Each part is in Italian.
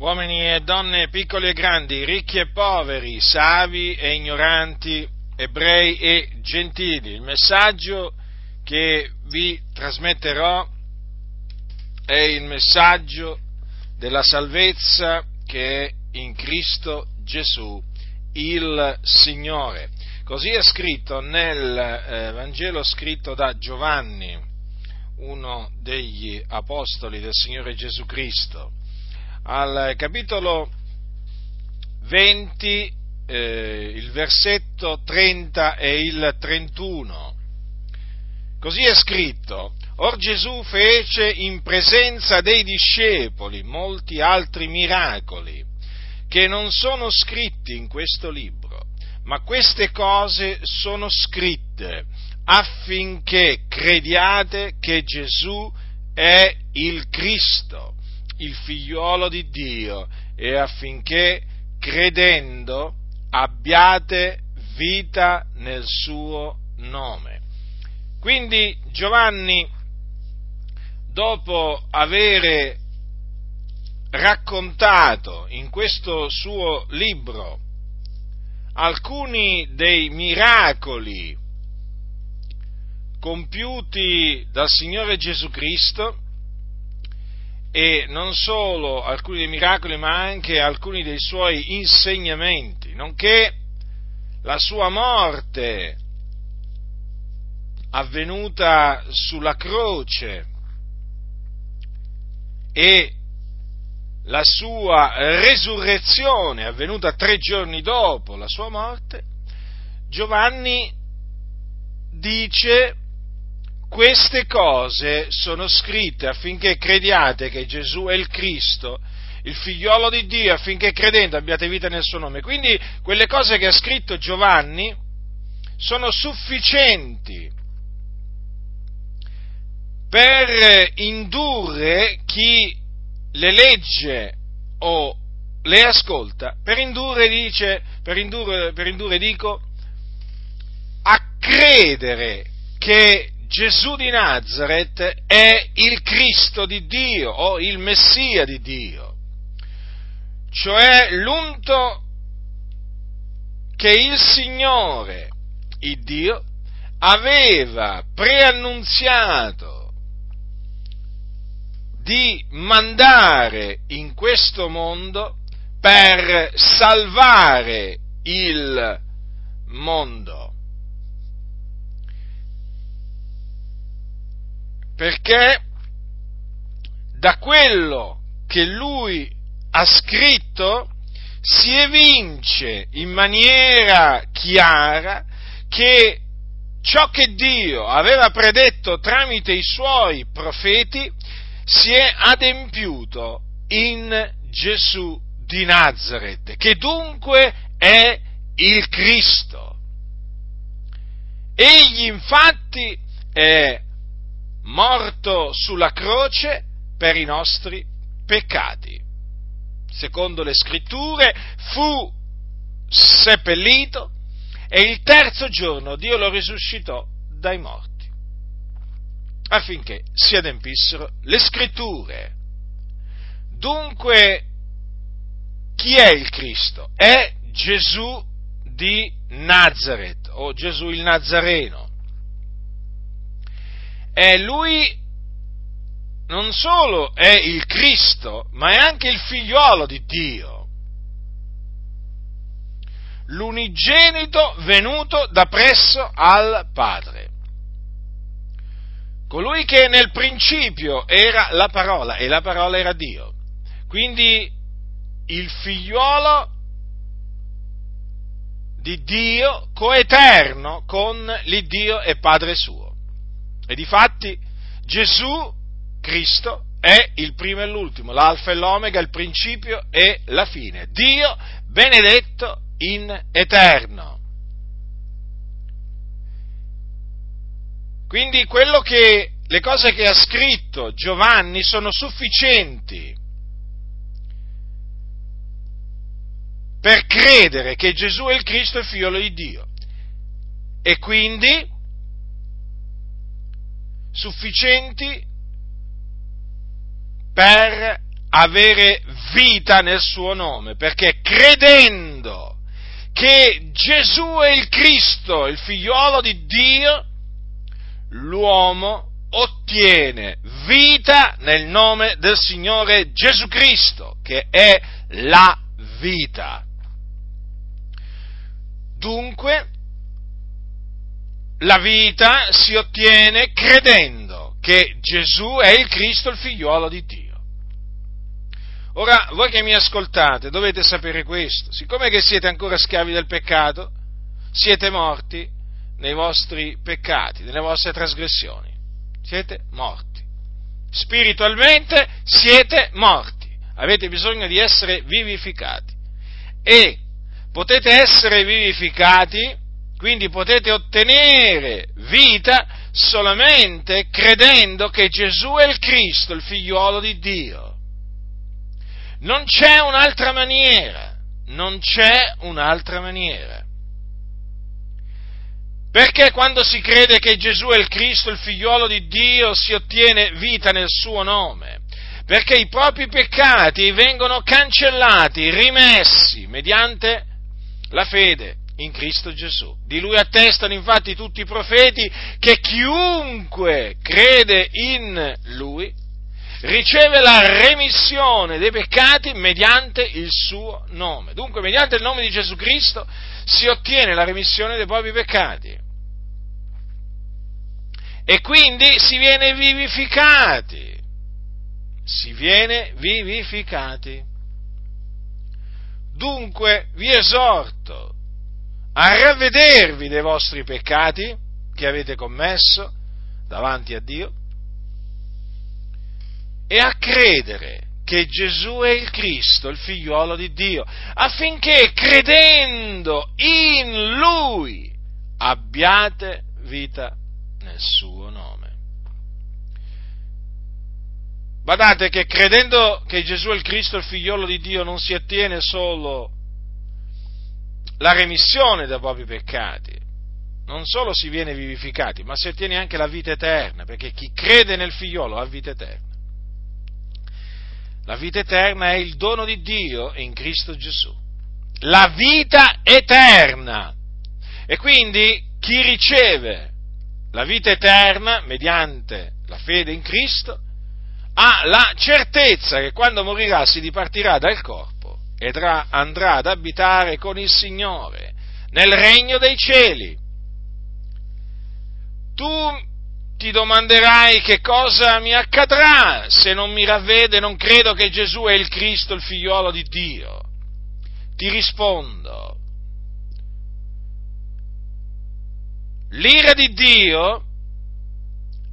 uomini e donne, piccoli e grandi, ricchi e poveri, savi e ignoranti, ebrei e gentili. Il messaggio che vi trasmetterò è il messaggio della salvezza che è in Cristo Gesù, il Signore. Così è scritto nel Vangelo scritto da Giovanni, uno degli apostoli del Signore Gesù Cristo. Al capitolo 20, il versetto 30 e il 31. Così è scritto: Or Gesù fece in presenza dei discepoli molti altri miracoli, che non sono scritti in questo libro, ma queste cose sono scritte affinché crediate che Gesù è il Cristo, il figliuolo di Dio, e affinché credendo abbiate vita nel suo nome. Quindi Giovanni, dopo avere raccontato in questo suo libro alcuni dei miracoli compiuti dal Signore Gesù Cristo, e non solo alcuni dei miracoli ma anche alcuni dei suoi insegnamenti, nonché la sua morte avvenuta sulla croce e la sua resurrezione avvenuta 3 giorni dopo la sua morte, Giovanni dice: queste cose sono scritte affinché crediate che Gesù è il Cristo, il figliolo di Dio, affinché credendo abbiate vita nel suo nome. Quindi quelle cose che ha scritto Giovanni sono sufficienti per indurre chi le legge o le ascolta, per indurre, dico, a credere che Gesù di Nazaret è il Cristo di Dio o il Messia di Dio, cioè l'unto che il Signore, il Dio, aveva preannunziato di mandare in questo mondo per salvare il mondo. Perché da quello che lui ha scritto si evince in maniera chiara che ciò che Dio aveva predetto tramite i suoi profeti si è adempiuto in Gesù di Nazaret, che dunque è il Cristo. Egli infatti è morto sulla croce per i nostri peccati. Secondo le Scritture fu seppellito e il 3° giorno Dio lo risuscitò dai morti, affinché si adempissero le Scritture. Dunque, chi è il Cristo? È Gesù di Nazaret, o Gesù il Nazareno. E lui non solo è il Cristo, ma è anche il figliolo di Dio, l'unigenito venuto da presso al Padre. Colui che nel principio era la parola, e la parola era Dio. Quindi il figliuolo di Dio, coeterno con l'Iddio e Padre suo. E difatti Gesù Cristo è il primo e l'ultimo, l'alfa e l'omega, il principio e la fine. Dio benedetto in eterno. Quindi le cose che ha scritto Giovanni sono sufficienti per credere che Gesù è il Cristo e il figlio di Dio, e quindi sufficienti per avere vita nel suo nome, perché credendo che Gesù è il Cristo, il figliolo di Dio, l'uomo ottiene vita nel nome del Signore Gesù Cristo, che è la vita. Dunque, la vita si ottiene credendo che Gesù è il Cristo, il figliolo di Dio. Ora, voi che mi ascoltate, dovete sapere questo: siccome che siete ancora schiavi del peccato, siete morti nei vostri peccati, nelle vostre trasgressioni. Siete morti. Spiritualmente siete morti. Avete bisogno di essere vivificati. E potete essere vivificati, quindi potete ottenere vita solamente credendo che Gesù è il Cristo, il figliolo di Dio. Non c'è un'altra maniera, non c'è un'altra maniera. Perché quando si crede che Gesù è il Cristo, il figliolo di Dio, si ottiene vita nel suo nome? Perché i propri peccati vengono cancellati, rimessi, mediante la fede in Cristo Gesù. Di Lui attestano infatti tutti i profeti che chiunque crede in Lui riceve la remissione dei peccati mediante il suo nome. Dunque, mediante il nome di Gesù Cristo si ottiene la remissione dei propri peccati. E quindi si viene vivificati. Si viene vivificati. Dunque, vi esorto a ravvedervi dei vostri peccati che avete commesso davanti a Dio, e a credere che Gesù è il Cristo, il figliolo di Dio, affinché credendo in Lui abbiate vita nel suo nome. Badate che credendo che Gesù è il Cristo, il figliolo di Dio, non si ottiene solo la remissione dei propri peccati, non solo si viene vivificati, ma si ottiene anche la vita eterna, perché chi crede nel figliolo ha vita eterna. La vita eterna è il dono di Dio in Cristo Gesù. La vita eterna. E quindi chi riceve la vita eterna mediante la fede in Cristo ha la certezza che quando morirà si dipartirà dal corpo e andrà ad abitare con il Signore nel regno dei cieli. Tu ti domanderai che cosa mi accadrà se non mi ravvede e non credo che Gesù è il Cristo, il figliolo di Dio. Ti rispondo: l'ira di Dio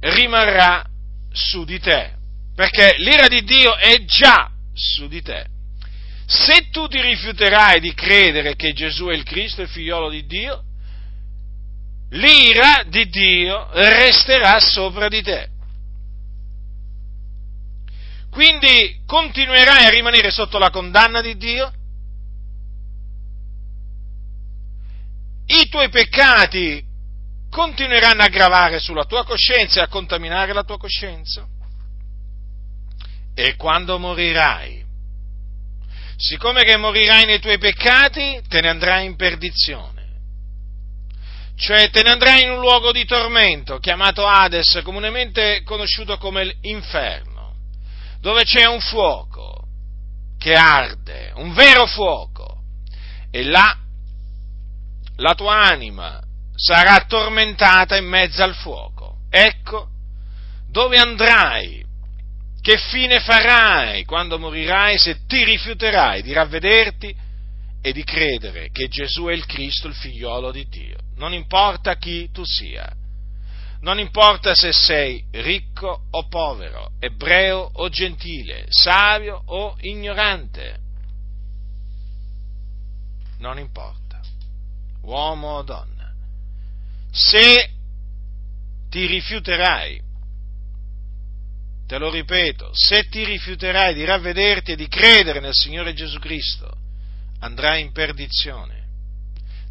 rimarrà su di te, perché l'ira di Dio è già su di te. Se tu ti rifiuterai di credere che Gesù è il Cristo, il figliolo di Dio, l'ira di Dio resterà sopra di te. Quindi continuerai a rimanere sotto la condanna di Dio, i tuoi peccati continueranno a gravare sulla tua coscienza e a contaminare la tua coscienza, e quando morirai, siccome che morirai nei tuoi peccati, te ne andrai in perdizione. Cioè te ne andrai in un luogo di tormento, chiamato Hades, comunemente conosciuto come l'inferno, dove c'è un fuoco che arde, un vero fuoco, e là la tua anima sarà tormentata in mezzo al fuoco. Ecco dove andrai, che fine farai quando morirai se ti rifiuterai di ravvederti e di credere che Gesù è il Cristo, il figliolo di Dio. Non importa chi tu sia, non importa se sei ricco o povero, ebreo o gentile, savio o ignorante, non importa, uomo o donna, se ti rifiuterai, te lo ripeto, se ti rifiuterai di ravvederti e di credere nel Signore Gesù Cristo, andrai in perdizione.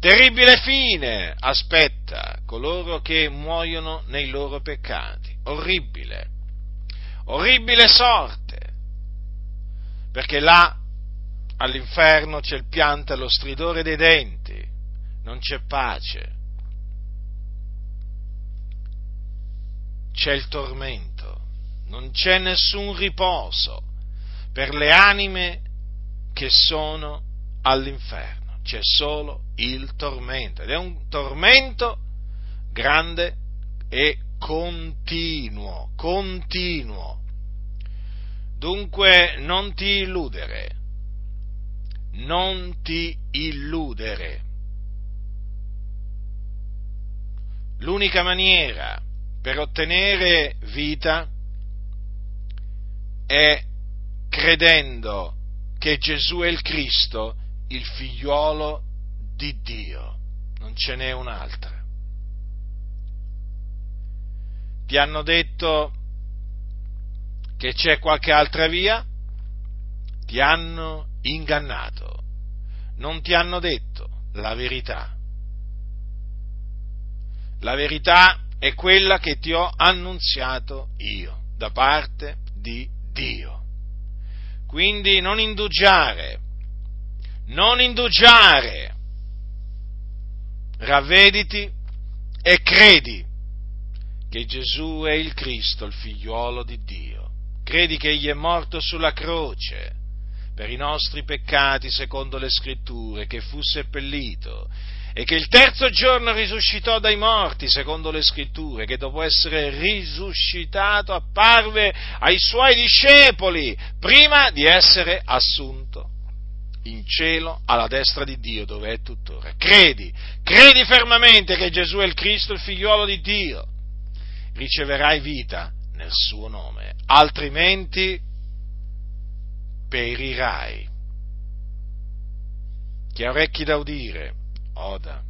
Terribile fine aspetta coloro che muoiono nei loro peccati. Orribile sorte. perché là all'inferno c'è il pianto e lo stridore dei denti, non c'è pace, c'è il tormento, non c'è nessun riposo per le anime che sono all'inferno, c'è solo il tormento, ed è un tormento grande e continuo. Dunque non ti illudere. L'unica maniera per ottenere vita è credendo che Gesù è il Cristo, il figliolo di Dio. Non ce n'è un'altra. Ti hanno detto che c'è qualche altra via? Ti hanno ingannato. Non ti hanno detto la verità. La verità è quella che ti ho annunziato io, da parte di Dio. Quindi non indugiare, ravvediti e credi che Gesù è il Cristo, il figliuolo di Dio. Credi che egli è morto sulla croce per i nostri peccati secondo le scritture, che fu seppellito e che il terzo giorno risuscitò dai morti secondo le scritture, che dopo essere risuscitato apparve ai suoi discepoli prima di essere assunto in cielo alla destra di Dio, dove è tuttora. Credi fermamente che Gesù è il Cristo, il figliuolo di Dio. Riceverai vita nel suo nome, altrimenti perirai. Chi ha orecchi da udire, oda.